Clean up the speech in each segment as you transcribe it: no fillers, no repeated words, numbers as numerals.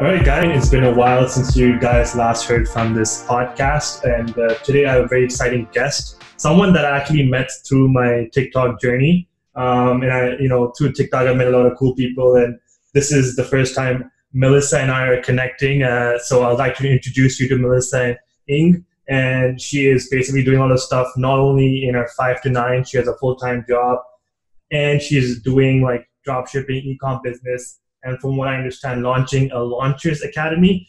All right, guys, it's been a while since you guys last heard from this podcast. And today I have a very exciting guest, someone that I actually met through my TikTok journey. Through TikTok, I met a lot of cool people. And this is the first time Melissa and I are connecting. So I'd like to introduce you to Melissa Ng. And she is basically doing all this stuff, not only in her 5 to 9, she has a full-time job. And she's doing like drop shipping, e-com business. And from what I understand, launching a Launchers Academy.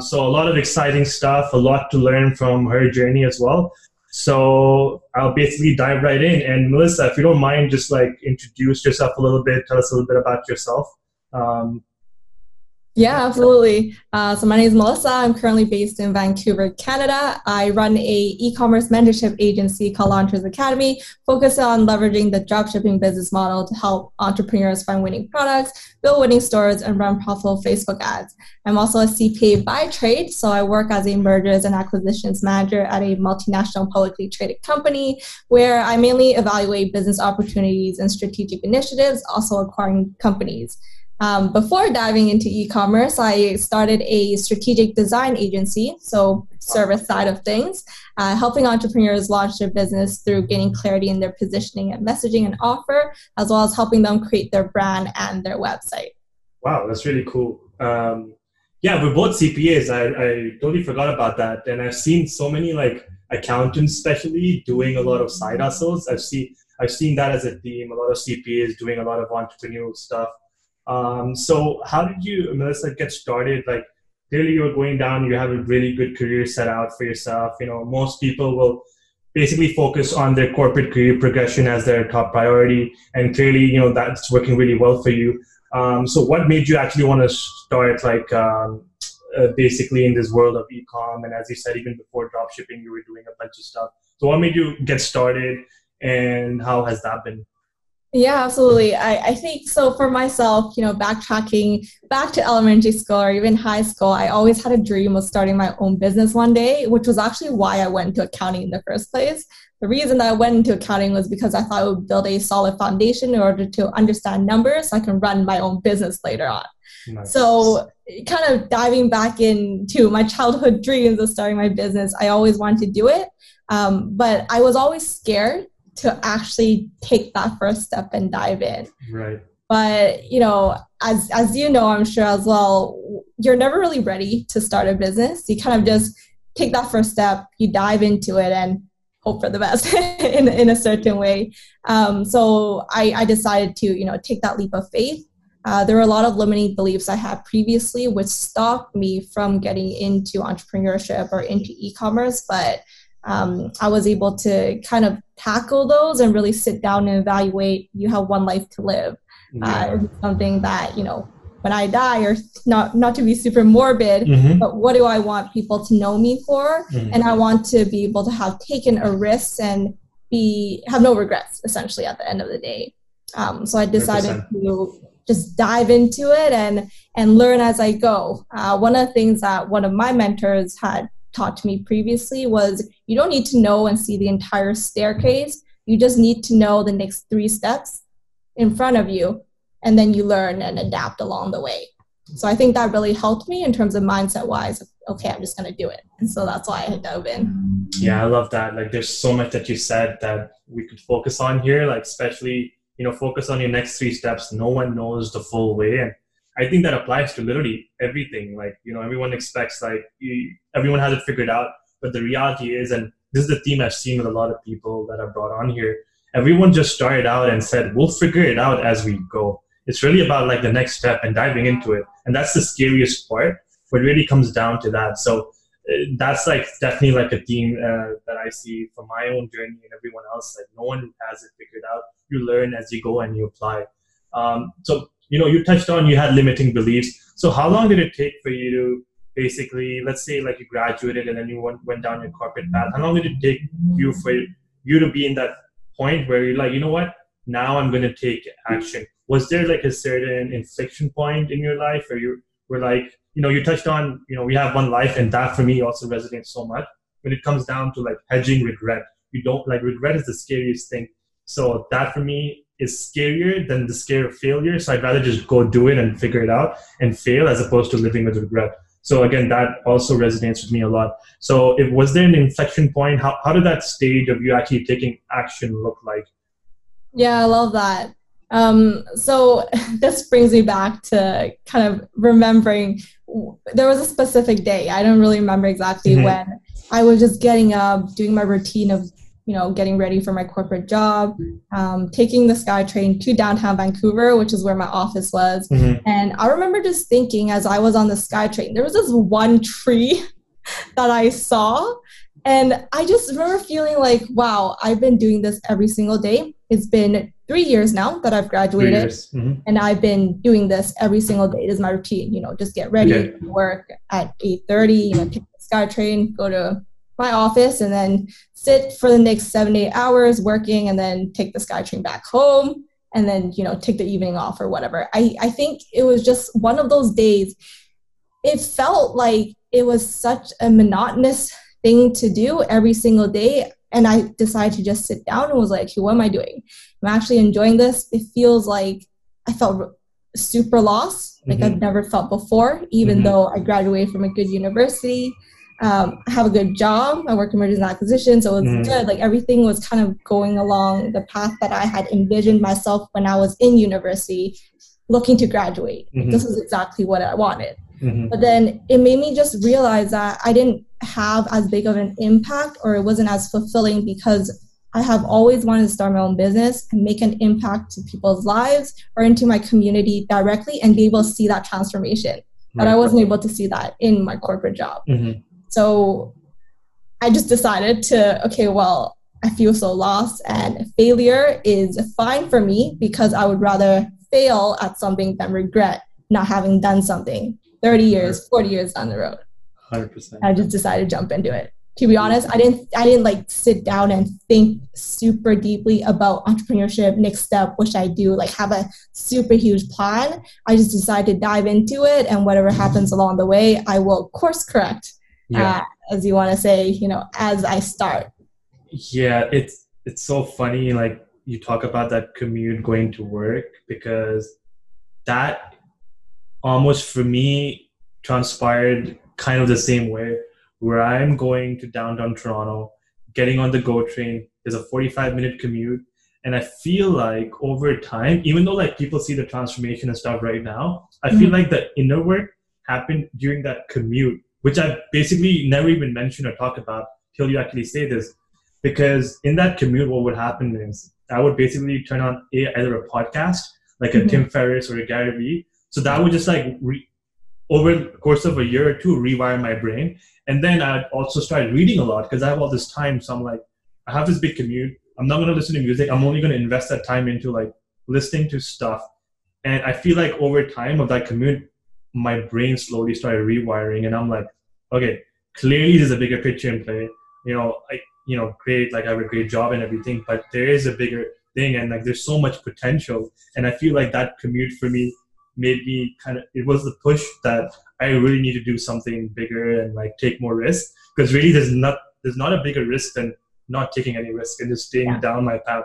So a lot of exciting stuff, a lot to learn from her journey as well. So I'll basically dive right in. And Melissa, if you don't mind, just like introduce yourself a little bit, tell us a little bit about yourself. Yeah, absolutely. So my name is Melissa. I'm currently based in Vancouver, Canada. I run a e-commerce mentorship agency called Launchers Academy, focused on leveraging the dropshipping business model to help entrepreneurs find winning products, build winning stores, and run profitable Facebook ads. I'm also a CPA by trade, so I work as a mergers and acquisitions manager at a multinational publicly traded company, where I mainly evaluate business opportunities and strategic initiatives, also acquiring companies. Before diving into e-commerce, I started a strategic design agency, so service side of things, helping entrepreneurs launch their business through gaining clarity in their positioning and messaging and offer, as well as helping them create their brand and their website. Wow, that's really cool. Yeah, we're both CPAs. I totally forgot about that. And I've seen so many like accountants especially doing a lot of side hustles. I've seen that as a theme, a lot of CPAs doing a lot of entrepreneurial stuff. So how did you, Melissa, get started? Like clearly you were going down, you have a really good career set out for yourself. You know, most people will basically focus on their corporate career progression as their top priority. And clearly, you know, that's working really well for you. So what made you actually want to start like basically in this world of e-com? And as you said, even before dropshipping, you were doing a bunch of stuff. So what made you get started and how has that been? Yeah, absolutely. I think so for myself, you know, backtracking back to elementary school or even high school, I always had a dream of starting my own business one day, which was actually why I went into accounting in the first place. The reason that I went into accounting was because I thought I would build a solid foundation in order to understand numbers so I can run my own business later on. Nice. So kind of diving back into my childhood dreams of starting my business, I always wanted to do it, but I was always scared to actually take that first step and dive in. Right. But, you know, as you know, I'm sure as well, you're never really ready to start a business. You kind of just take that first step, you dive into it and hope for the best in a certain way. So I decided to, you know, take that leap of faith. There were a lot of limiting beliefs I had previously, which stopped me from getting into entrepreneurship or into e-commerce. But I was able to kind of tackle those and really sit down and evaluate. You have one life to live. Yeah. Something that, you know, when I die, or not to be super morbid, mm-hmm. but what do I want people to know me for? Mm-hmm. And I want to be able to have taken a risk and have no regrets, essentially, at the end of the day. So I decided 100%. To just dive into it and learn as I go. One of the things that one of my mentors had taught to me previously was you don't need to know and see the entire staircase. You just need to know the next 3 steps in front of you, and then you learn and adapt along the way. So I think that really helped me in terms of mindset wise. Okay, I'm just going to do it. And so that's why I dove in. Yeah, I love that. Like there's so much that you said that we could focus on here, like especially, you know, focus on your next 3 steps. No one knows the full way. And I think that applies to literally everything. Like, you know, everyone expects, like, everyone has it figured out. But the reality is, and this is the theme I've seen with a lot of people that I've brought on here, everyone just started out and said, we'll figure it out as we go. It's really about, like, the next step and diving into it. And that's the scariest part, but it really comes down to that. So that's, like, definitely, like, a theme that I see from my own journey and everyone else. Like, no one has it figured out. You learn as you go and you apply. So... you know, you touched on you had limiting beliefs. So how long did it take for you to basically, let's say like you graduated and then you went down your corporate path. How long did it take you for you to be in that point where you're like, you know what, now I'm going to take action? Was there like a certain inflection point in your life where you were like, you know, you touched on, you know, we have one life, and that for me also resonates so much when it comes down to like hedging regret. You don't like regret is the scariest thing. So that for me is scarier than the scare of failure. So I'd rather just go do it and figure it out and fail as opposed to living with regret. So again, that also resonates with me a lot. So if, was there an inflection point? How did that stage of you actually taking action look like? Yeah, I love that. So this brings me back to kind of remembering, there was a specific day. I don't really remember exactly when. I was just getting up, doing my routine of, you know, getting ready for my corporate job, taking the SkyTrain to downtown Vancouver, which is where my office was. And I remember just thinking as I was on the SkyTrain, there was this one tree that I saw. And I just remember feeling like, wow, I've been doing this every single day. It's been 3 years now that I've graduated, and I've been doing this every single day. It is my routine, you know, just get ready, work at 8:30, you know, take the SkyTrain, go to my office, and then sit for the next 7-8 hours working, and then take the SkyTrain back home, and then, you know, take the evening off or whatever. I think it was just one of those days. It felt like it was such a monotonous thing to do every single day. And I decided to just sit down and was like, hey, what am I doing? I'm actually enjoying this. It feels like I felt super lost, like I've never felt before, even though I graduated from a good university. I have a good job. I work in mergers and acquisitions. So it was good. Like everything was kind of going along the path that I had envisioned myself when I was in university, looking to graduate. Like, this is exactly what I wanted. But then it made me just realize that I didn't have as big of an impact, or it wasn't as fulfilling, because I have always wanted to start my own business and make an impact to people's lives or into my community directly and be able to see that transformation. But I wasn't able to see that in my corporate job. So I just decided to, okay, well, I feel so lost and failure is fine for me, because I would rather fail at something than regret not having done something 30 years, 40 years down the road. 100%. I just decided to jump into it. To be honest, I didn't like sit down and think super deeply about entrepreneurship, next step, which I do, like have a super huge plan. I just decided to dive into it, and whatever happens along the way, I will course correct, as you want to say, you know, as I start. Yeah, it's so funny. Like you talk about that commute going to work, because that almost for me transpired kind of the same way, where I'm going to downtown Toronto, getting on the GO train. There's a 45-minute commute. And I feel like over time, even though like people see the transformation and stuff right now, I feel like the inner work happened during that commute, which I basically never even mentioned or talked about till you actually say this. Because in that commute, what would happen is I would basically turn on either a podcast, like a Tim Ferriss or a Gary Vee. So that would just like... over the course of a year or two, rewire my brain. And then I'd also start reading a lot, because I have all this time. So I'm like, I have this big commute. I'm not going to listen to music. I'm only going to invest that time into like listening to stuff. And I feel like over time of that commute, my brain slowly started rewiring. And I'm like, okay, clearly there's a bigger picture in play. You know, great, like I have a great job and everything, but there is a bigger thing. And like, there's so much potential. And I feel like that commute for me made me kind of, it was the push that I really need to do something bigger and like take more risk, because really there's not a bigger risk than not taking any risk and just staying down my path.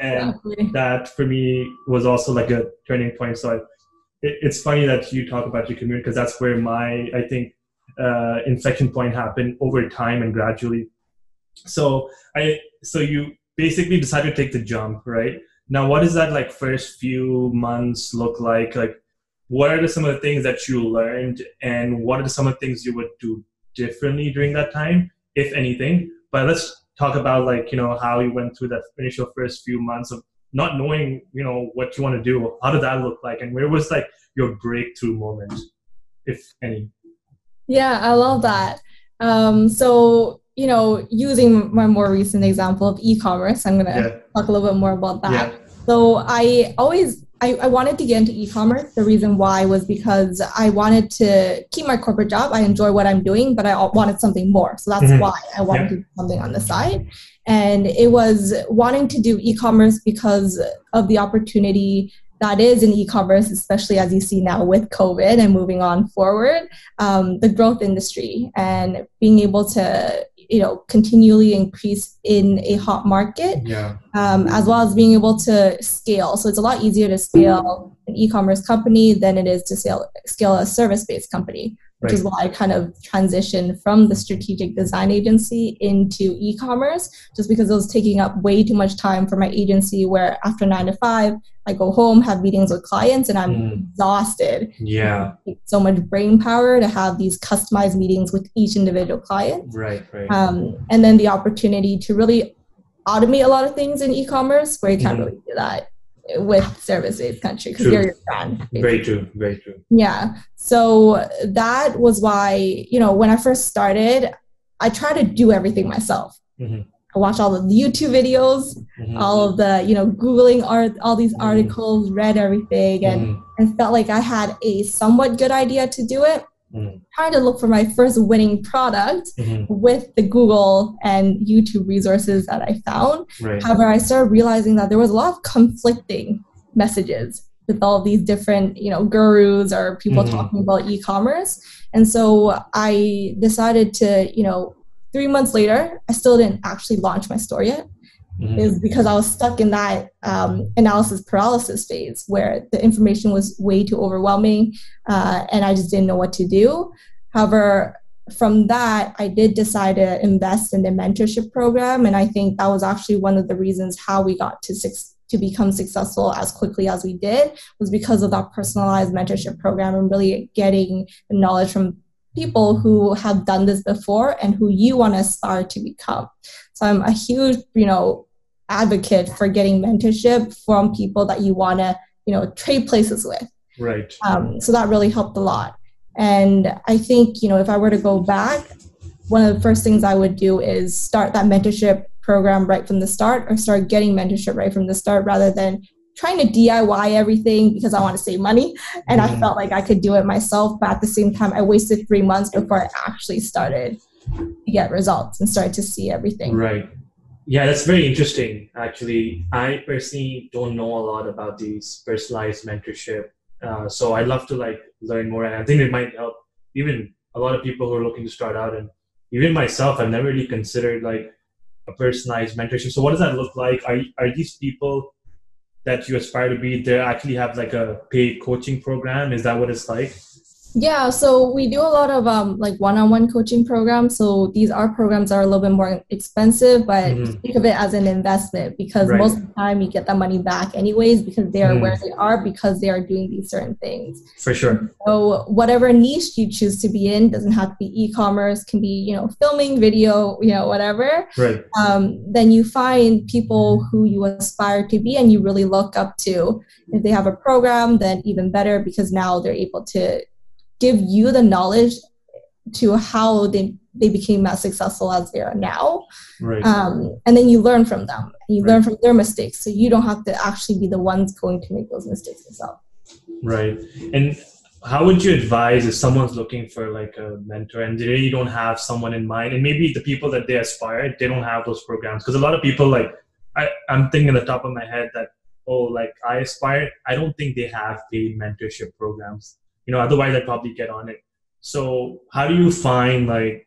And that for me was also like a turning point. So it's funny that you talk about your community, because that's where my, I think, inflection point happened over time and gradually. So you basically decided to take the jump, right? Now, what does that like first few months look like? Like, what are some of the things that you learned, and what are some of the things you would do differently during that time, if anything? But let's talk about like, you know, how you went through that initial first few months of not knowing, you know, what you want to do. How did that look like, and where was like your breakthrough moment, if any? Yeah, I love that. So, you know, using my more recent example of e-commerce, I'm going to talk a little bit more about that. So I wanted to get into e-commerce. The reason why was because I wanted to keep my corporate job. I enjoy what I'm doing, but I wanted something more. So that's why I wanted to do something on the side. And it was wanting to do e-commerce because of the opportunity that is in e-commerce, especially as you see now with COVID and moving on forward, the growth industry and being able to continually increase in a hot market, as well as being able to scale. So it's a lot easier to scale an e-commerce company than it is to scale a service-based company, which is why I kind of transitioned from the strategic design agency into e-commerce, just because it was taking up way too much time for my agency, where after 9 to 5, I go home, have meetings with clients, and I'm exhausted. So much brain power to have these customized meetings with each individual client. And then the opportunity to really automate a lot of things in e-commerce, where you can't really do that with service-based country, because you're your brand. Basically. Very true, very true. Yeah, so that was why, when I first started, I tried to do everything myself. I watched all of the YouTube videos, all of the, Googling art, all these articles, read everything, and felt like I had a somewhat good idea to do it. Trying to look for my first winning product with the Google and YouTube resources that I found. However, I started realizing that there was a lot of conflicting messages with all these different, gurus or people talking about e-commerce. And so I decided to, 3 months later, I still didn't actually launch my store yet. It was because I was stuck in that analysis paralysis phase, where the information was way too overwhelming and I just didn't know what to do. However, from that, I did decide to invest in the mentorship program. And I think that was actually one of the reasons how we got to become successful as quickly as we did, was because of that personalized mentorship program and really getting the knowledge from people who have done this before and who you want to aspire to become. So I'm a huge, advocate for getting mentorship from people that you want to, trade places with. So that really helped a lot. And I think, if I were to go back, one of the first things I would do is start that mentorship program right from the start, or start getting mentorship right from the start, rather than trying to DIY everything because I want to save money. And I felt like I could do it myself. But at the same time, I wasted 3 months before I actually started to get results and started to see everything. Yeah, that's very interesting. Actually, I personally don't know a lot about these personalized mentorship. So I'd love to learn more. And I think it might help even a lot of people who are looking to start out. And even myself, I've never really considered a personalized mentorship. So what does that look like? Are these people that you aspire to be, they actually have a paid coaching program? Is that what it's like? Yeah, so we do a lot of one-on-one coaching programs. So these programs are a little bit more expensive, but think of it as an investment, because most of the time you get that money back anyways, because they are where they are, because they are doing these certain things. For sure. So whatever niche you choose to be in, doesn't have to be e-commerce, can be, filming, video, whatever. Then you find people who you aspire to be and you really look up to. If they have a program, then even better, because now they're able to give you the knowledge to how they became as successful as they are now. And then you learn from them. You learn from their mistakes. So you don't have to actually be the ones going to make those mistakes yourself. And how would you advise if someone's looking for a mentor and they really don't have someone in mind, and maybe the people that they aspire, they don't have those programs? Because a lot of people, I'm thinking at the top of my head that, I aspire, I don't think they have paid mentorship programs. Otherwise I'd probably get on it. So how do you find the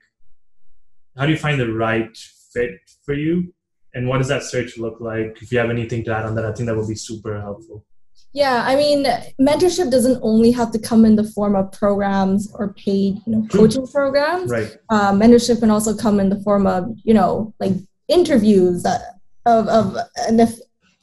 right fit for you? And what does that search look like? If you have anything to add on that, I think that would be super helpful. Yeah, I mean, mentorship doesn't only have to come in the form of programs or paid, coaching programs. Mentorship can also come in the form of, interviews of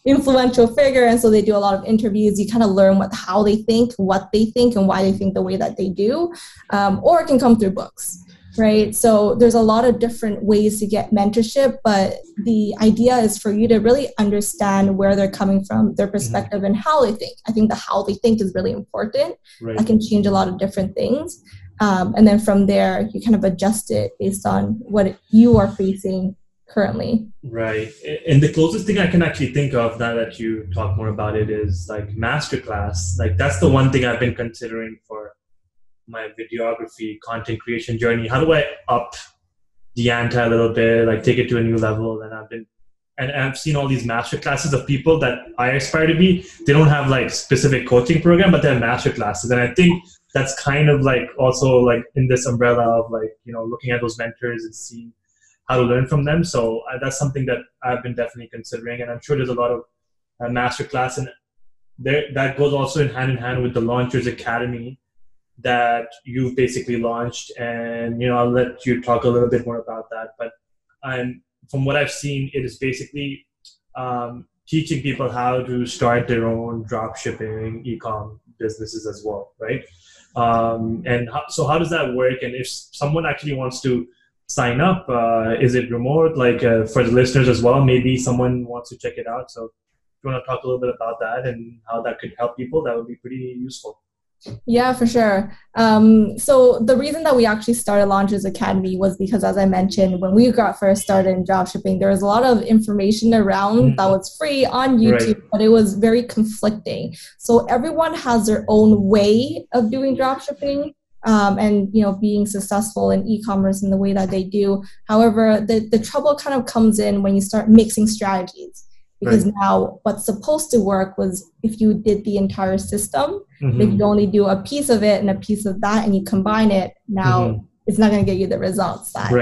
influential figure, and so they do a lot of interviews. You kind of learn how they think, what they think, and why they think the way that they do, or it can come through books, right? So there's a lot of different ways to get mentorship, but the idea is for you to really understand where they're coming from, their perspective, and how they think. I think the how they think is really important. That can change a lot of different things, and then from there you kind of adjust it based on what you are facing currently. And the closest thing I can actually think of, now that you talk more about it, is masterclass. That's the one thing I've been considering for my videography content creation journey. How do I up the ante a little bit, take it to a new level? And I've seen all these master classes of people that I aspire to be. They don't have specific coaching program, but they're master classes. And I think that's kind of also in this umbrella of looking at those mentors and seeing how to learn from them. So that's something that I've been definitely considering. And I'm sure there's a lot of masterclass in there that goes also in hand with the Launchers Academy that you've basically launched. And, you know, I'll let you talk a little bit more about that. But from what I've seen, it is basically teaching people how to start their own dropshipping, e-com businesses as well, right? And so how does that work? And if someone actually wants to sign up, is it remote? Like for the listeners as well, maybe someone wants to check it out. So if you want to talk a little bit about that and how that could help people, that would be pretty useful. Yeah, for sure. So the reason that we actually started Launchers Academy was because, as I mentioned, when we got first started in dropshipping, there was a lot of information around that was free on YouTube, but it was very conflicting. So everyone has their own way of doing dropshipping and, you know, being successful in e-commerce in the way that they do. However, the trouble kind of comes in when you start mixing strategies. Because now what's supposed to work was if you did the entire system, if you only do a piece of it and a piece of that and you combine it, now it's not going to get you the results that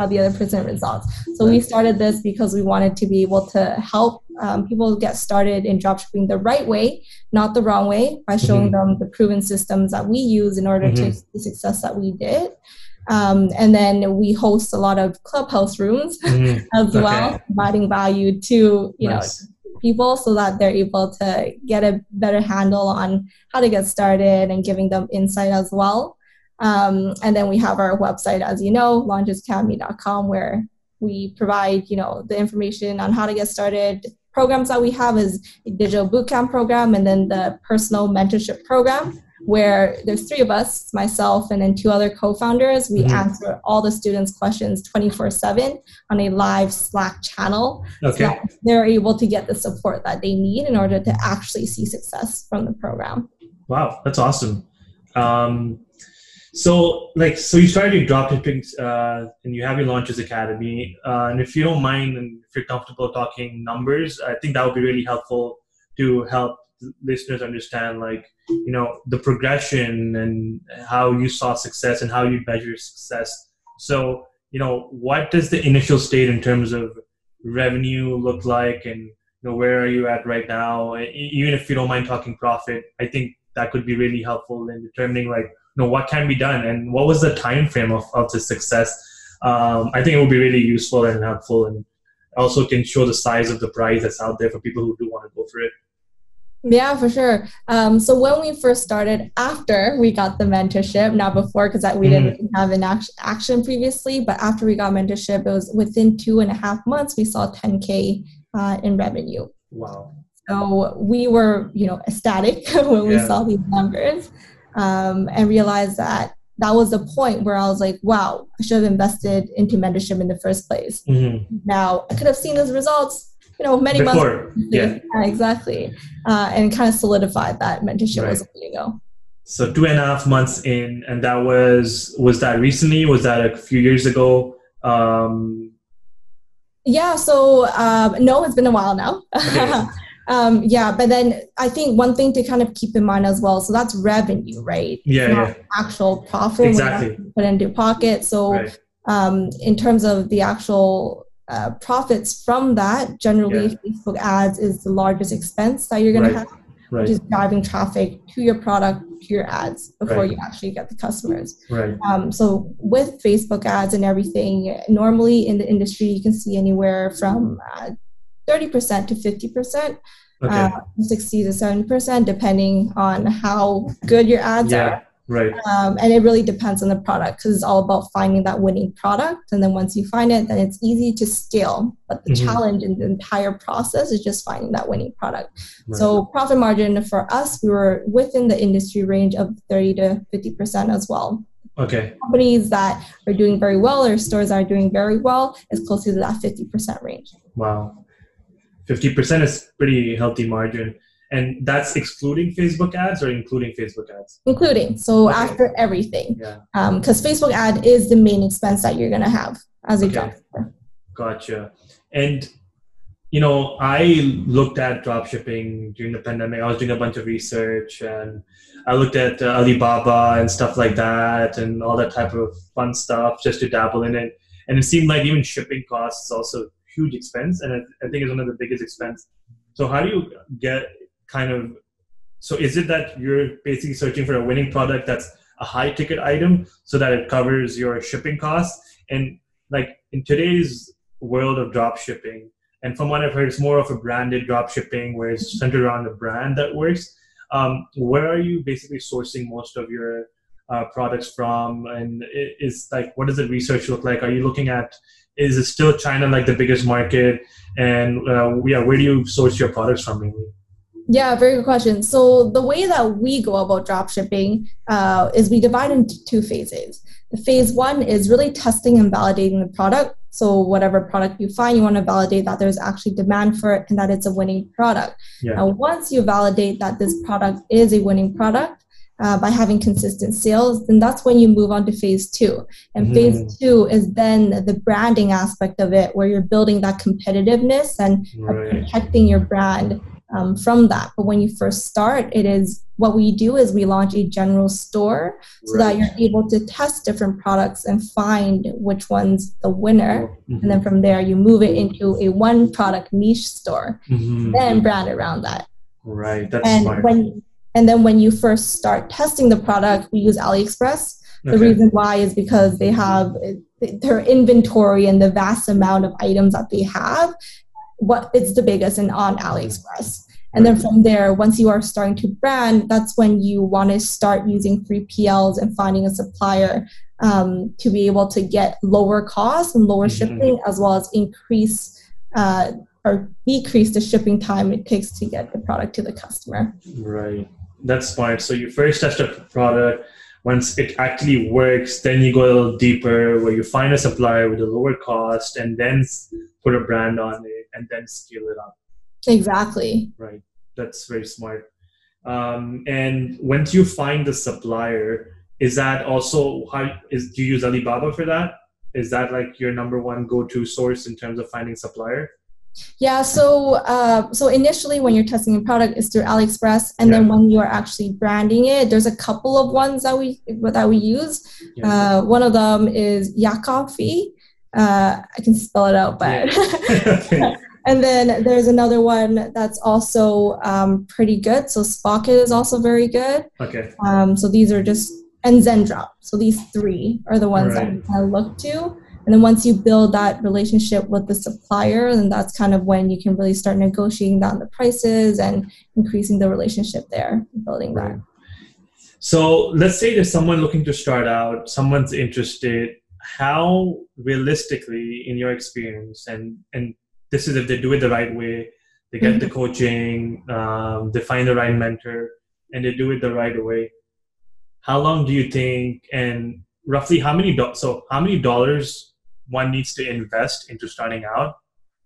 how the other person results. So we started this because we wanted to be able to help people get started in dropshipping the right way, not the wrong way, by showing them the proven systems that we use in order to achieve the success that we did. And then we host a lot of clubhouse rooms as well, providing value to you know people so that they're able to get a better handle on how to get started and giving them insight as well. And then we have our website, as you know, launchersacademy.com, where we provide, you know, the information on how to get started. Programs that we have is a digital bootcamp program and then the personal mentorship program, where there's three of us, myself and then two other co-founders. We answer all the students' questions 24/7 on a live Slack channel. So that they're able to get the support that they need in order to actually see success from the program. Wow, that's awesome. So like, so you started your dropshipping and you have your Launchers Academy. And if you don't mind and if you're comfortable talking numbers, I think that would be really helpful to help listeners understand, like, you know, the progression and how you saw success and how you measure success. So, you know, what does the initial state in terms of revenue look like, and, you know, where are you at right now? Even if you don't mind talking profit, I think that could be really helpful in determining, like, you know, what can be done and what was the time frame of the success. I think it would be really useful and helpful, and also can show the size of the prize that's out there for people who do want to go for it. Yeah, for sure. So when we first started, after we got the mentorship, not before, because we didn't have an action previously, but after we got mentorship, it was within 2.5 months, we saw 10K in revenue. Wow. So we were, you know, ecstatic when we saw these numbers and realized that that was the point where I was like, wow, I should have invested into mentorship in the first place. Now, I could have seen those results, you know, many months. Yeah, exactly. And kind of solidified that mentorship was a way to go. So 2.5 months in, and that was that recently? Was that a few years ago? Yeah, so no, it's been a while now. Okay. Yeah, but then I think one thing to kind of keep in mind as well, so that's revenue, right? Yeah. Actual profit. Exactly. Put into your pocket. So in terms of the actual profits from that, generally Facebook ads is the largest expense that you're going to have, which is driving traffic to your product, to your ads, before you actually get the customers. So with Facebook ads and everything, normally in the industry, you can see anywhere from 30% to 50%, 60 to 70%, depending on how good your ads are. And it really depends on the product, because it's all about finding that winning product. And then once you find it, then it's easy to scale. But the challenge in the entire process is just finding that winning product. So profit margin for us, we were within the industry range of 30 to 50% as well. Companies that are doing very well, or stores that are doing very well, is closer to that 50% range. Wow. 50% is pretty healthy margin. And that's excluding Facebook ads or including Facebook ads? Including. So after everything. Because Facebook ad is the main expense that you're going to have as a dropshipper. Gotcha. And, you know, I looked at dropshipping during the pandemic. I was doing a bunch of research, and I looked at Alibaba and stuff like that and all that type of fun stuff just to dabble in it. And it seemed like even shipping costs is also a huge expense, and I think it's one of the biggest expense. So how do you get kind of, so is it that you're basically searching for a winning product that's a high ticket item so that it covers your shipping costs? And like in today's world of drop shipping, and from what I've heard, it's more of a branded drop shipping where it's centered around a brand that works. Where are you basically sourcing most of your products from? And is like, what does the research look like? Are you looking at, is it still China like the biggest market? And yeah, where do you source your products from mainly? Yeah, very good question. So the way that we go about dropshipping is we divide into two phases. The phase one is really testing and validating the product. So whatever product you find, you want to validate that there's actually demand for it and that it's a winning product. Yeah. Now, once you validate that this product is a winning product by having consistent sales, then that's when you move on to phase two. And phase two is then the branding aspect of it, where you're building that competitiveness and protecting your brand from that. But when you first start, it is what we do is we launch a general store so that you're able to test different products and find which one's the winner. And then from there, you move it into a one product niche store, then brand around that. Right. That's smart. And then when you first start testing the product, we use AliExpress. The reason why is because they have their inventory and the vast amount of items that they have. It's the biggest and on AliExpress. And then from there, once you are starting to brand, that's when you want to start using 3PLs and finding a supplier to be able to get lower costs and lower shipping, as well as increase or decrease the shipping time it takes to get the product to the customer. Right. That's smart. So you first test a product. Once it actually works, then you go a little deeper where you find a supplier with a lower cost and then put a brand on it and then scale it up. Exactly. Right. That's very smart. And once you find the supplier, is that also do you use Alibaba for that? Is that like your number one go-to source in terms of finding supplier? Yeah, so initially when you're testing a product, it's through AliExpress, and then when you're actually branding it, there's a couple of ones that we use. One of them is YaCoffee. I can spell it out, but and then there's another one that's also pretty good. So Spocket is also very good. Okay. So these are just, and Zendrop. So these three are the ones that I look to. And then once you build that relationship with the supplier, then that's kind of when you can really start negotiating down the prices and increasing the relationship there, building that. So let's say there's someone looking to start out, someone's interested. How realistically, in your experience, and this is if they do it the right way, they get the coaching, they find the right mentor, and they do it the right way, how long do you think, and roughly how many dollars one needs to invest into starting out,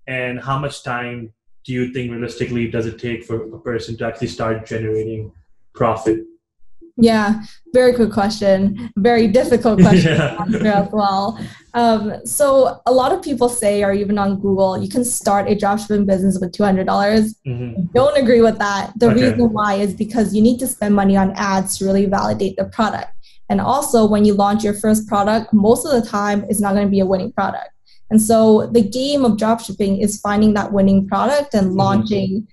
and how much time do you think realistically does it take for a person to actually start generating profit? Yeah, very good question. Very difficult question to answer as well. So a lot of people say, or even on Google, you can start a dropshipping business with $200. Don't agree with that. The reason why is because you need to spend money on ads to really validate the product. And also, when you launch your first product, most of the time, it's not going to be a winning product. And so the game of dropshipping is finding that winning product and launching,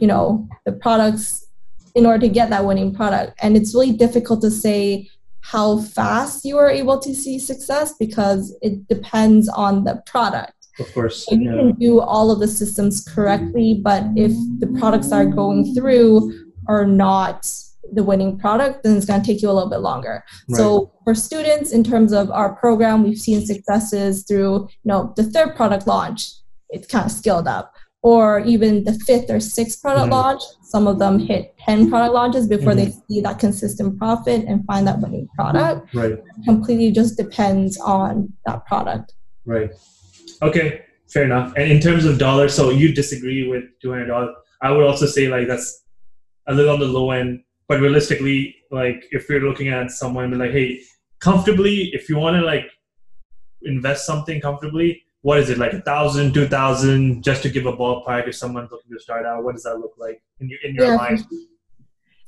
you know, the products in order to get that winning product. And it's really difficult to say how fast you are able to see success because it depends on the product. Of course. So you can do all of the systems correctly, but if the products that are going through are not the winning product, then it's going to take you a little bit longer. So for students, in terms of our program, we've seen successes through, you know, the third product launch, it's kind of scaled up, or even the fifth or sixth product launch. Some of them hit 10 product launches before they see that consistent profit and find that winning product. It completely just depends on that product. Okay, fair enough. And in terms of dollars, so you disagree with $200. I would also say like that's a little on the low end. But realistically, like if you're looking at someone be like, hey, comfortably, if you want to like invest something comfortably, what is it, like 1,000, 2,000, just to give a ballpark if someone's looking to start out? What does that look like in your mind?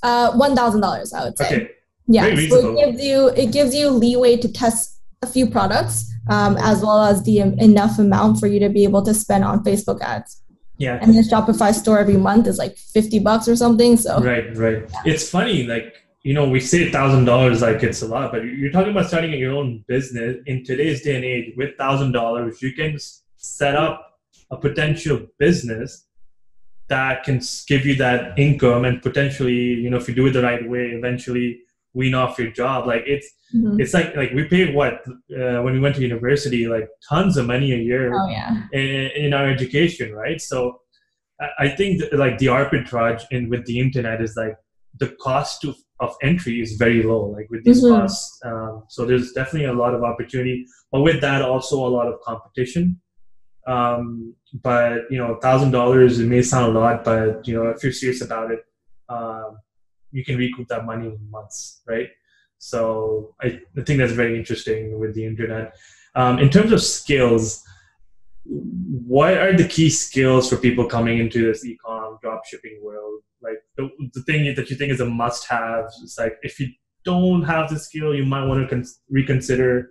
$1,000, I would say. Okay. Yeah. Very reasonable. So it gives you leeway to test a few products, as well as the enough amount for you to be able to spend on Facebook ads. Yeah. And the Shopify store every month is like $50 or something. So Right. Yeah. It's funny, like, you know, we say $1,000 like it's a lot, but you're talking about starting your own business in today's day and age with $1,000, you can set up a potential business that can give you that income and potentially, you know, if you do it the right way, eventually wean off your job. Like it's like we paid when we went to university, like tons of money a year in our education, right? So I think like the arbitrage in with the internet is like the cost of entry is very low, like with these costs. So there's definitely a lot of opportunity, but with that also a lot of competition. But you know, $1,000, it may sound a lot, but you know, if you're serious about it, you can recoup that money in months, right? So I think that's very interesting with the internet. In terms of skills, what are the key skills for people coming into this e-com dropshipping world? Like the thing that you think is a must-have. It's like, if you don't have the skill, you might want to reconsider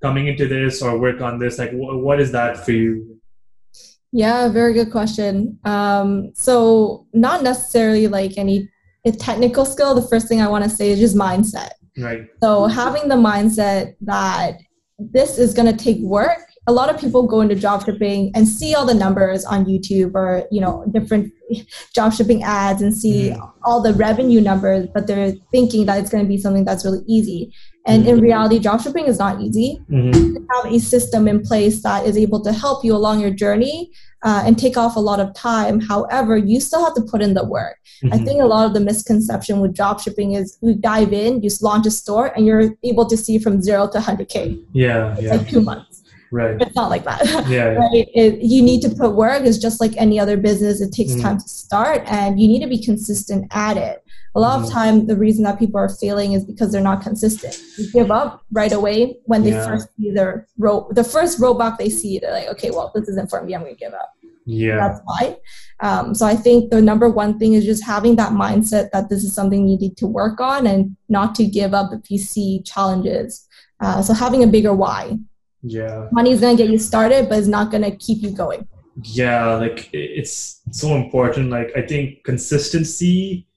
coming into this or work on this. Like, what is that for you? Yeah, very good question. So not necessarily like any technical skill. The first thing I want to say is just mindset. Right. So having the mindset that this is going to take work. A lot of people go into dropshipping and see all the numbers on YouTube or, you know, different dropshipping ads and see all the revenue numbers, but they're thinking that it's going to be something that's really easy. And in reality, dropshipping is not easy. You have a system in place that is able to help you along your journey and take off a lot of time. However, you still have to put in the work. I think a lot of the misconception with dropshipping is you dive in, you launch a store, and you're able to see from 0 to 100K. Like 2 months. Right. It's not like that. Right? You need to put work. It's just like any other business. It takes time to start, and you need to be consistent at it. A lot of time, the reason that people are failing is because they're not consistent. You give up right away when they first see their roadblock they see. They're like, okay, well, this isn't for me. I'm going to give up. Yeah, that's why. So I think the number one thing is just having that mindset that this is something you need to work on and not to give up if you see challenges. So having a bigger why. Yeah, money is going to get you started, but it's not going to keep you going. Yeah, like it's so important. Like I think consistency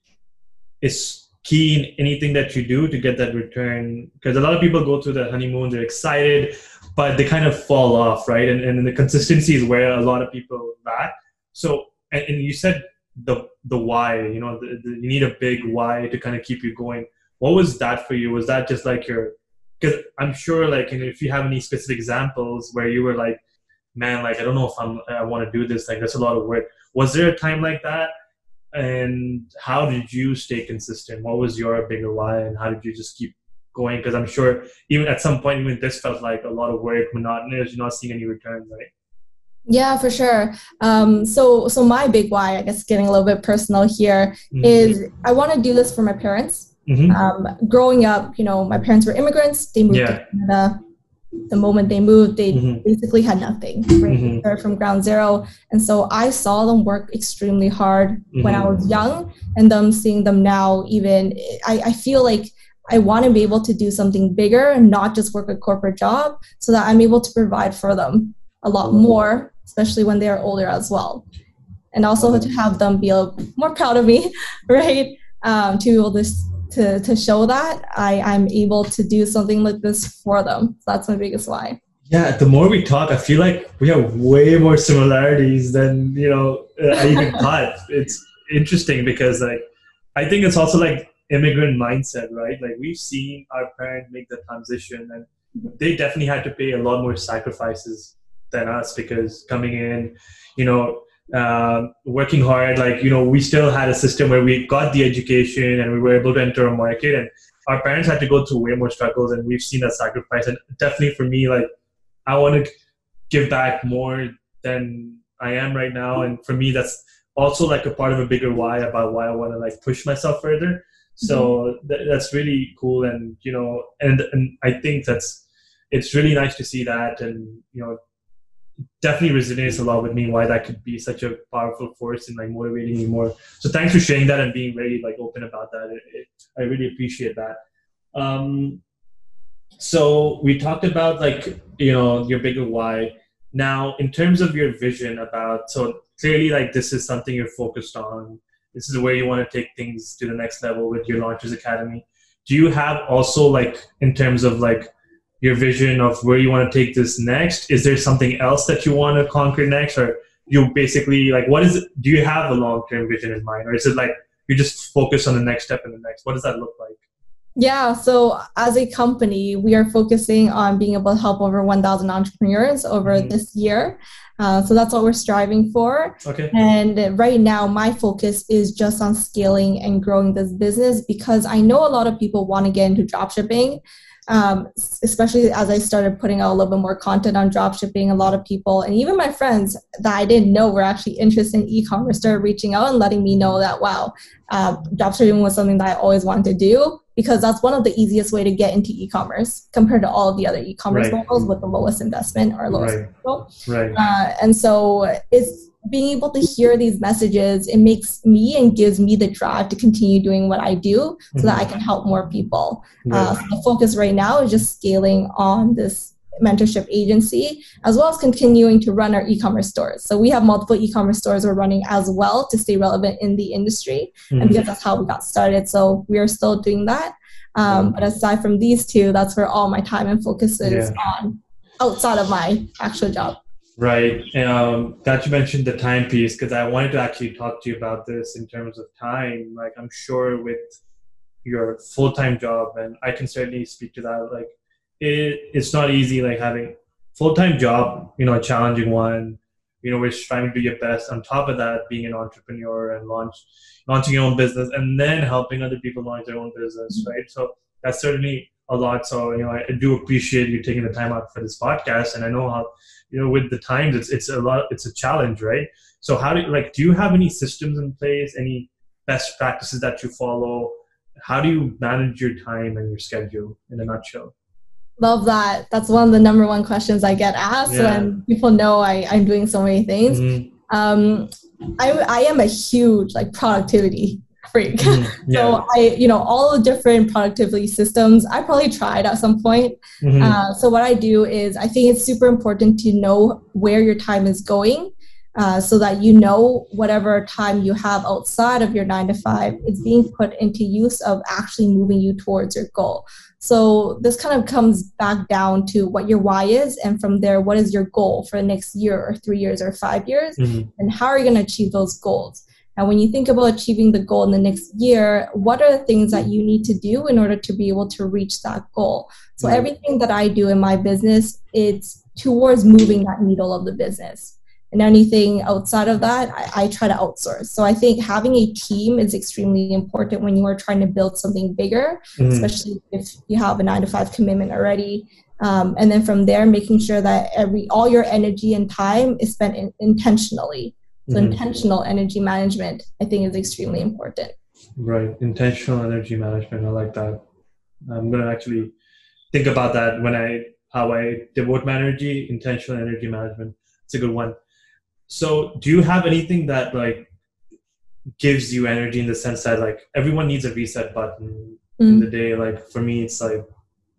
is key in anything that you do to get that return, because a lot of people go through the honeymoon, they're excited, but they kind of fall off, right? And the consistency is where a lot of people lack. So, and you said the why, you know, you need a big why to kind of keep you going. What was that for you? Was that just like your, because I'm sure like, and if you have any specific examples where you were like, man, like, I don't know if I want to do this, like that's a lot of work. Was there a time like that? And how did you stay consistent? What was your bigger why, and how did you just keep going? Because I'm sure even at some point, even this felt like a lot of work, monotonous, you're not seeing any returns, right? Yeah, for sure. So my big why, I guess getting a little bit personal here, is I want to do this for my parents. Growing up, you know, my parents were immigrants. They moved to Canada. The moment they moved, they basically had nothing. Right? They started from ground zero. And so I saw them work extremely hard when I was young, and them seeing them now, even I feel like I want to be able to do something bigger and not just work a corporate job, so that I'm able to provide for them a lot more, especially when they are older as well. And also to have them be a little more proud of me, right? To be able to show that I'm able to do something like this for them. So that's my biggest why. Yeah, the more we talk, I feel like we have way more similarities than, you know, I even thought. It's interesting because, like, I think it's also like immigrant mindset, right? Like we've seen our parents make the transition, and they definitely had to pay a lot more sacrifices than us, because coming in, you know, working hard, like, you know, we still had a system where we got the education and we were able to enter a market, and our parents had to go through way more struggles, and we've seen that sacrifice. And definitely for me, like, I want to give back more than I am right now, and for me that's also like a part of a bigger why, about why I want to like push myself further. So that's really cool, and you know, and I think that's, it's really nice to see that, and you know, definitely resonates a lot with me, why that could be such a powerful force in like motivating me more. So thanks for sharing that and being very like open about that. I really appreciate that. So we talked about like, you know, your bigger why. Now, in terms of your vision about, so clearly like this is something you're focused on. This is where you want to take things to the next level with your Launchers Academy. Do you have also like, in terms of like your vision of where you want to take this next, is there something else that you want to conquer next? Or you basically like, what is it? Do you have a long-term vision in mind? Or is it like, you just focus on the next step and the next? What does that look like? Yeah, so as a company, we are focusing on being able to help over 1,000 entrepreneurs over this year. So that's what we're striving for. Okay. And right now, my focus is just on scaling and growing this business, because I know a lot of people want to get into dropshipping, especially as I started putting out a little bit more content on dropshipping. A lot of people, and even my friends that I didn't know were actually interested in e-commerce, started reaching out and letting me know that, wow, dropshipping was something that I always wanted to do, because that's one of the easiest way to get into e-commerce compared to all of the other e-commerce models with the lowest investment or lowest capital. And so it's being able to hear these messages. It makes me and gives me the drive to continue doing what I do so that I can help more people. So the focus right now is just scaling on this mentorship agency, as well as continuing to run our e-commerce stores. So we have multiple e-commerce stores we're running as well to stay relevant in the industry, and because that's how we got started. So we are still doing that. But aside from these two, that's where all my time and focus is on, outside of my actual job. Right. Glad you mentioned the time piece, because I wanted to actually talk to you about this in terms of time. Like, I'm sure with your full-time job, and I can certainly speak to that, like, it's not easy, like having full-time job, you know, a challenging one, you know, we're trying to do your best. On top of that, being an entrepreneur and launching your own business, and then helping other people launch their own business, right? So that's certainly a lot. So, you know, I do appreciate you taking the time out for this podcast. And I know how, you know, with the times, it's a lot, it's a challenge, right? So how do you, like, do you have any systems in place, any best practices that you follow? How do you manage your time and your schedule in a nutshell? Love that. That's one of the number one questions I get asked when people know I'm doing so many things. I am a huge like productivity freak. So all the different productivity systems I probably tried at some point. So what I do is I think it's super important to know where your time is going, so that you know whatever time you have outside of your 9-to-5 is being put into use of actually moving you towards your goal. So this kind of comes back down to what your why is, and from there, what is your goal for the next year or 3 years or 5 years, and how are you going to achieve those goals? And when you think about achieving the goal in the next year, what are the things that you need to do in order to be able to reach that goal? So everything that I do in my business, it's towards moving that needle of the business. And anything outside of that, I try to outsource. So I think having a team is extremely important when you are trying to build something bigger, especially if you have a 9-to-5 commitment already. And then from there, making sure that all your energy and time is spent intentionally. So intentional energy management, I think, is extremely important. Right. Intentional energy management. I like that. I'm going to actually think about that when how I devote my energy, intentional energy management. It's a good one. So do you have anything that like gives you energy, in the sense that like everyone needs a reset button in the day? Like for me, it's like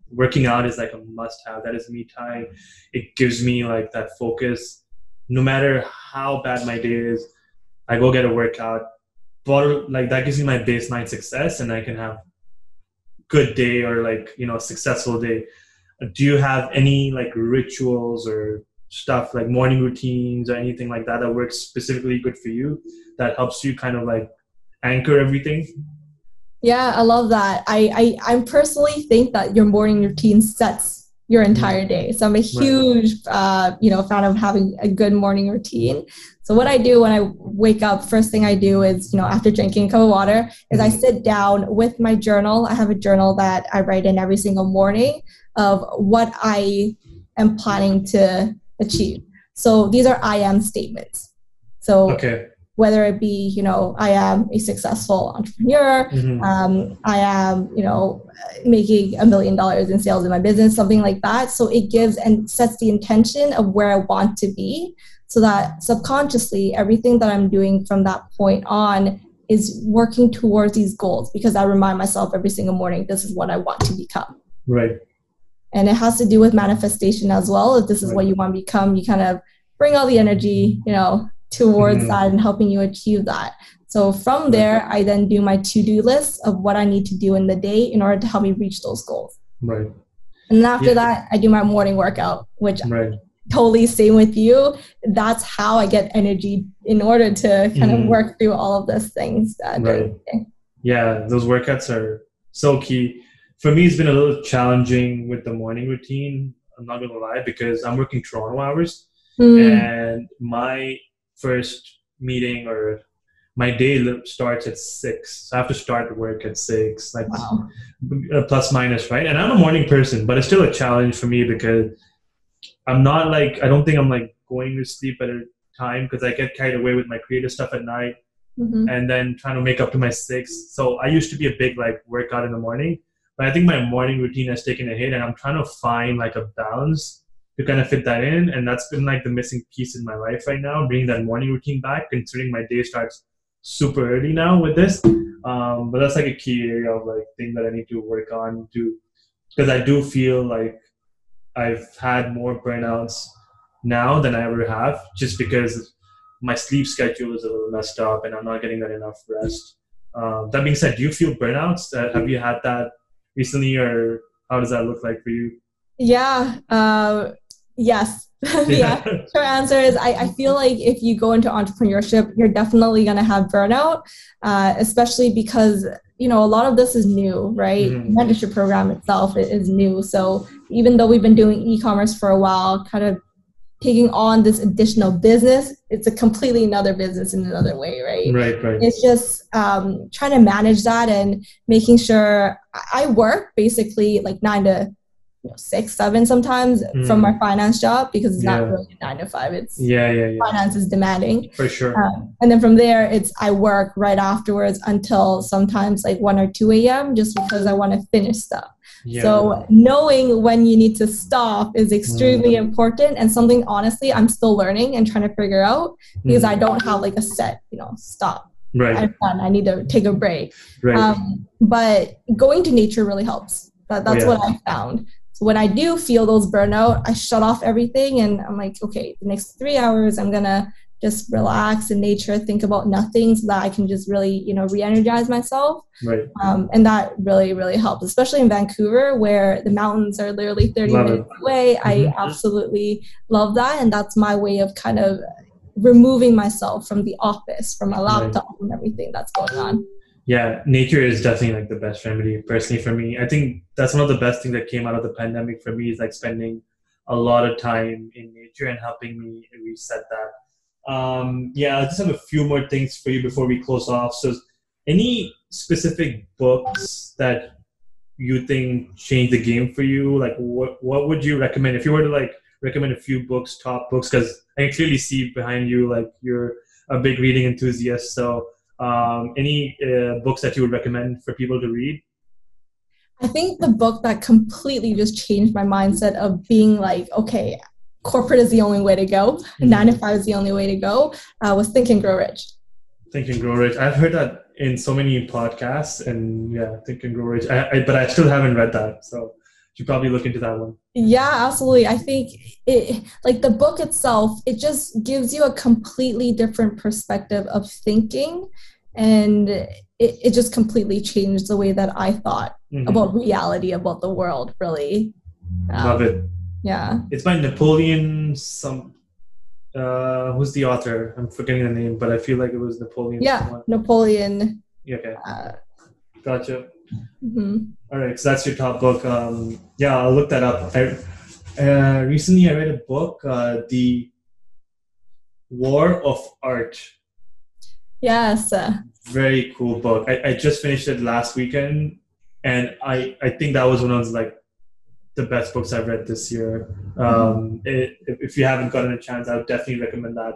working out is like a must have. That is me time. It gives me like that focus. No matter how bad my day is, I go get a workout, but like that gives me my baseline success, and I can have good day or like, you know, successful day. Do you have any like rituals or stuff like morning routines or anything like that that works specifically good for you that helps you kind of like anchor everything? Yeah, I love that. I personally think that your morning routine sets your entire day. So I'm a huge fan of having a good morning routine. So what I do when I wake up, first thing I do is, you know, after drinking a cup of water, is I sit down with my journal. I have a journal that I write in every single morning of what I am planning to achieve. So these are I am statements. So whether it be, you know, I am a successful entrepreneur, I am, you know, making $1 million in sales in my business, something like that. So it gives and sets the intention of where I want to be, so that subconsciously everything that I'm doing from that point on is working towards these goals, because I remind myself every single morning, this is what I want to become. Right. And it has to do with manifestation as well. If this is what you want to become, you kind of bring all the energy, you know, towards that and helping you achieve that. So from there, I then do my to-do list of what I need to do in the day in order to help me reach those goals. Right. And after that, I do my morning workout, which totally same with you. That's how I get energy in order to kind of work through all of those things. Yeah, those workouts are so key. For me, it's been a little challenging with the morning routine. I'm not going to lie, because I'm working Toronto hours. And my first meeting or my day starts at 6. So I have to start work at 6. Like, plus minus, right? And I'm a morning person, but it's still a challenge for me because I'm not like, I don't think I'm like going to sleep at a time, because I get carried away with my creative stuff at night and then trying to make up to my 6. So I used to be a big like workout in the morning. But I think my morning routine has taken a hit, and I'm trying to find like a balance to kind of fit that in. And that's been like the missing piece in my life right now, bringing that morning routine back, considering my day starts super early now with this. But that's like a key area of like thing that I need to work on to, because I do feel like I've had more burnouts now than I ever have, just because my sleep schedule is a little messed up and I'm not getting that enough rest. That being said, do you feel burnouts? Have you had that recently, or how does that look like for you? Yes. Short answer is I feel like if you go into entrepreneurship, you're definitely going to have burnout, especially because, you know, a lot of this is new, right? Mentorship program itself is new. So even though we've been doing e-commerce for a while, kind of taking on this additional business, it's a completely another business in another way, right? It's just trying to manage that and making sure I work basically like 9 to 6, 7 sometimes from my finance job, because it's not really 9 to 5. It's finance is demanding. For sure. And then from there, it's I work right afterwards until sometimes like 1 or 2 a.m. just because I want to finish stuff. So knowing when you need to stop is extremely important, and something honestly I'm still learning and trying to figure out, because I don't have like a set, you know, stop. I'm done. I need to take a break. But going to nature really helps. That's what I found. So when I do feel those burnout, I shut off everything and I'm like, okay, the next 3 hours I'm gonna just relax in nature, think about nothing, so that I can just really, you know, re-energize myself. And that really, really helps, especially in Vancouver, where the mountains are literally 30 minutes away. I absolutely love that. And that's my way of kind of removing myself from the office, from my laptop and everything that's going on. Yeah, nature is definitely like the best remedy personally for me. I think that's one of the best things that came out of the pandemic for me, is like spending a lot of time in nature and helping me reset that. I just have a few more things for you before we close off. So any specific books that you think changed the game for you? Like what would you recommend? If you were to like recommend a few books, top books, because I can clearly see behind you, like you're a big reading enthusiast. So any books that you would recommend for people to read? I think the book that completely just changed my mindset of being like, okay, corporate is the only way to go. 9 to 5 is the only way to go. Was Think and Grow Rich. Think and Grow Rich. I've heard that in so many podcasts, and Think and Grow Rich. But I still haven't read that, so you should probably look into that one. Yeah, absolutely. I think it, like the book itself, it just gives you a completely different perspective of thinking, and it just completely changed the way that I thought about reality, about the world. Really, love it. Yeah. It's by Napoleon who's the author? I'm forgetting the name, but I feel like it was Napoleon. Yeah, someone. Napoleon. Yeah, okay. Gotcha. All right, so that's your top book. I'll look that up. Recently I read a book, The War of Art. Yes. Very cool book. I just finished it last weekend, and I think that was when I was like, the best books I've read this year. If you haven't gotten a chance, I would definitely recommend that.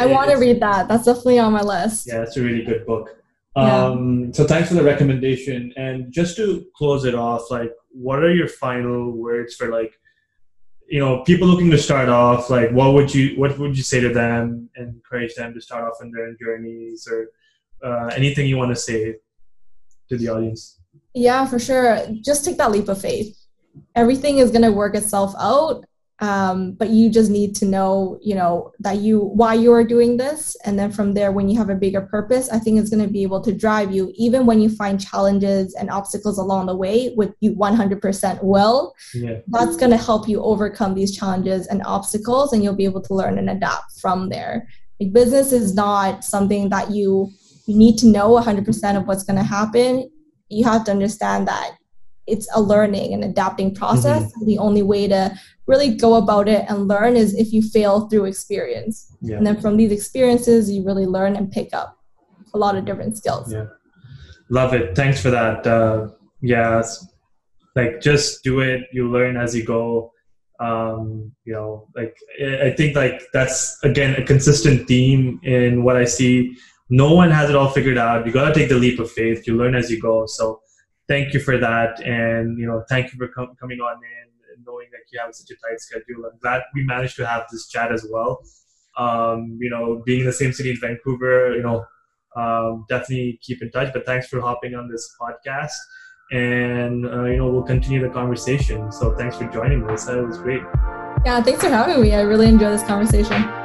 I want to read that. That's definitely on my list. Yeah, it's a really good book. So thanks for the recommendation. And just to close it off, like, what are your final words for like, you know, people looking to start off? Like, what would you say to them and encourage them to start off in their journeys, or anything you want to say to the audience? Yeah, for sure. Just take that leap of faith. everything is going to work itself out. But you just need to know, that why you are doing this. And then from there, when you have a bigger purpose, I think it's going to be able to drive you, even when you find challenges and obstacles along the way, with you 100% will. Yeah. That's going to help you overcome these challenges and obstacles, and you'll be able to learn and adapt from there. Like, business is not something that you need to know 100% of what's going to happen. You have to understand that it's a learning and adapting process. Mm-hmm. The only way to really go about it and learn is if you fail through experience. Yeah. And then from these experiences, you really learn and pick up a lot of different skills. Yeah. Love it. Thanks for that. Just do it. You learn as you go. I think that's, again, a consistent theme in what I see. No one has it all figured out. You got to take the leap of faith. You learn as you go. So thank you for that. And, thank you for coming on and knowing that you have such a tight schedule. I'm glad we managed to have this chat as well. Being in the same city in Vancouver, definitely keep in touch. But thanks for hopping on this podcast. And, we'll continue the conversation. So thanks for joining us. It was great. Yeah, thanks for having me. I really enjoyed this conversation.